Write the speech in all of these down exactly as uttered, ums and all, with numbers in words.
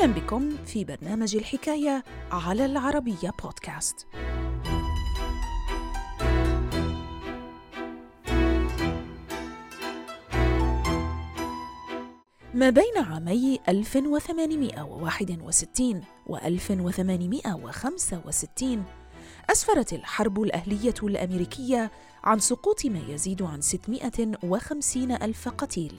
أهلا بكم في برنامج الحكاية على العربية بودكاست. ما بين عامي ألف وثمانمائة وواحد وستين و ألف وثمانمائة وخمسة وستين أسفرت الحرب الأهلية الأمريكية عن سقوط ما يزيد عن ستمائة وخمسين ألف قتيل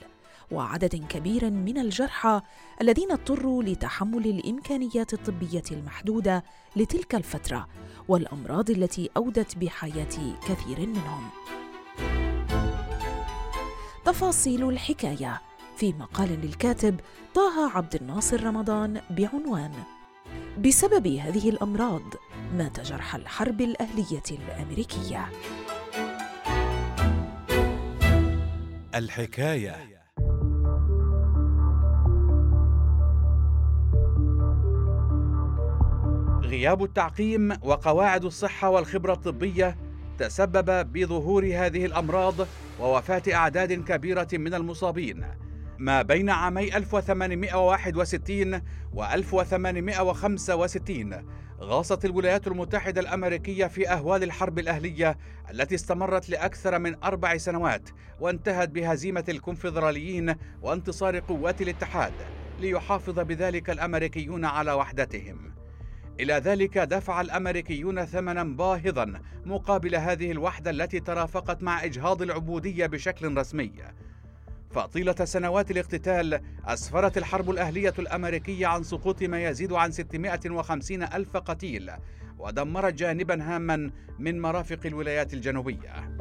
وعدد كبير من الجرحى الذين اضطروا لتحمل الإمكانيات الطبية المحدودة لتلك الفترة والأمراض التي أودت بحياة كثير منهم. تفاصيل الحكاية في مقال للكاتب طه عبد الناصر رمضان بعنوان بسبب هذه الأمراض مات جرحى الحرب الأهلية الأمريكية. الحكاية. غياب التعقيم وقواعد الصحة والخبرة الطبية تسبب بظهور هذه الأمراض ووفاة أعداد كبيرة من المصابين. ما بين عامي ألف وثمانمائة وواحد وستين و ألف وثمانمائة وخمسة وستين غاصت الولايات المتحدة الأمريكية في أهوال الحرب الأهلية التي استمرت لأكثر من أربع سنوات وانتهت بهزيمة الكونفدراليين وانتصار قوات الاتحاد ليحافظ بذلك الأمريكيون على وحدتهم. إلى ذلك دفع الأمريكيون ثمناً باهظاً مقابل هذه الوحدة التي ترافقت مع إجهاض العبودية بشكل رسمي. فطيلة سنوات الاقتتال أسفرت الحرب الأهلية الأمريكية عن سقوط ما يزيد عن ستمائة وخمسين ألف قتيل ودمرت جانباً هاماً من مرافق الولايات الجنوبية.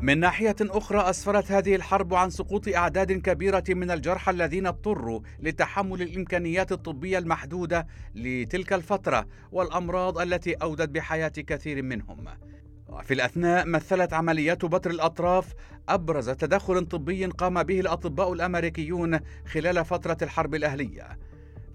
من ناحية أخرى أسفرت هذه الحرب عن سقوط أعداد كبيرة من الجرحى الذين اضطروا لتحمل الإمكانيات الطبية المحدودة لتلك الفترة والأمراض التي أودت بحياة كثير منهم. وفي الأثناء مثلت عمليات بتر الأطراف أبرز تدخل طبي قام به الأطباء الأمريكيون خلال فترة الحرب الأهلية.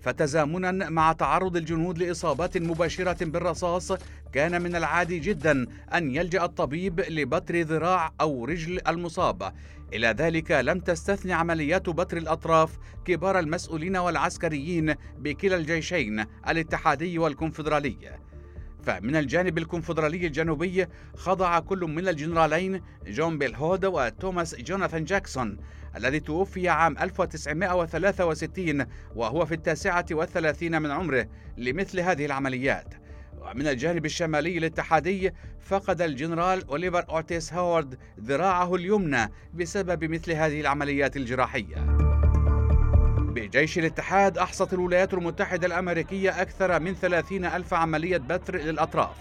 فتزامناً مع تعرض الجنود لإصابات مباشرة بالرصاص كان من العادي جداً أن يلجأ الطبيب لبتر ذراع أو رجل المصاب. إلى ذلك لم تستثني عمليات بتر الأطراف كبار المسؤولين والعسكريين بكلا الجيشين الاتحادي والكونفدرالي. فمن الجانب الكونفدرالي الجنوبي خضع كل من الجنرالين جون بيل هود وتوماس جوناثان جاكسون الذي توفي عام ألف وتسعمائة وثلاثة وستين وهو في التاسعة والثلاثين من عمره لمثل هذه العمليات. ومن الجانب الشمالي الاتحادي فقد الجنرال أوليفر أوتيس هاورد ذراعه اليمنى بسبب مثل هذه العمليات الجراحية. بجيش الاتحاد أحصت الولايات المتحدة الأمريكية أكثر من ثلاثين ألف عملية بتر للأطراف.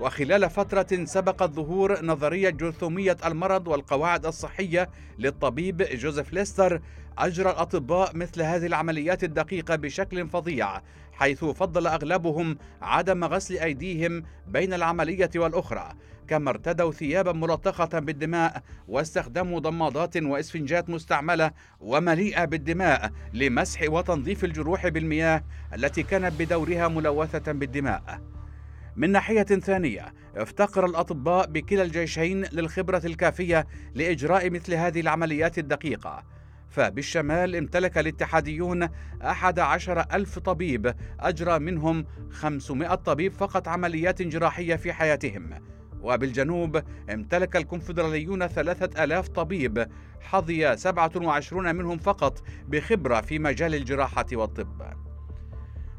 وخلال فترة سبقت ظهور نظرية جرثومية المرض والقواعد الصحية للطبيب جوزيف ليستر أجرى الأطباء مثل هذه العمليات الدقيقة بشكل فظيع حيث فضل أغلبهم عدم غسل أيديهم بين العملية والأخرى كما ارتدوا ثيابا ملطخة بالدماء واستخدموا ضمادات وإسفنجات مستعملة ومليئة بالدماء لمسح وتنظيف الجروح بالمياه التي كانت بدورها ملوثة بالدماء. من ناحية ثانية افتقر الأطباء بكلا الجيشين للخبرة الكافية لإجراء مثل هذه العمليات الدقيقة. فبالشمال امتلك الاتحاديون أحد عشر ألف طبيب أجرى منهم خمسمائة طبيب فقط عمليات جراحية في حياتهم. وبالجنوب امتلك الكونفدراليون ثلاثة آلاف طبيب حظي سبعة وعشرون منهم فقط بخبرة في مجال الجراحة والطب.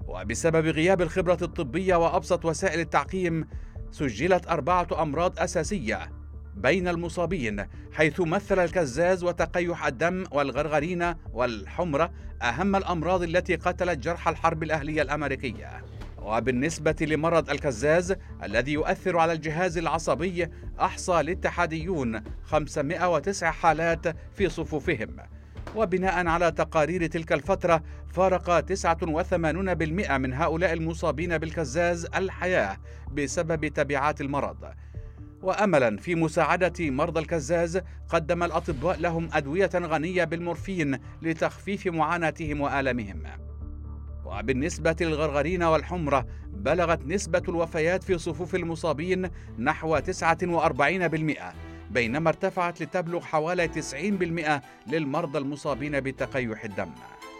وبسبب غياب الخبرة الطبية وأبسط وسائل التعقيم سجلت أربعة أمراض أساسية بين المصابين حيث مثل الكزاز وتقيح الدم والغرغرينة والحمرة أهم الأمراض التي قتلت جرحى الحرب الأهلية الأمريكية. وبالنسبة لمرض الكزاز الذي يؤثر على الجهاز العصبي أحصى الاتحاديون خمسمائة وتسعة حالات في صفوفهم. وبناء على تقارير تلك الفترة فارق تسعة وثمانون بالمئة من هؤلاء المصابين بالكزاز الحياة بسبب تبعات المرض. وأملا في مساعدة مرضى الكزاز قدم الأطباء لهم أدوية غنية بالمورفين لتخفيف معاناتهم وآلامهم. وبالنسبة للغرغرينة والحمرة بلغت نسبة الوفيات في صفوف المصابين نحو تسعة وأربعين بالمئة بينما ارتفعت لتبلغ حوالي تسعين بالمئة للمرضى المصابين بتقيؤ الدم.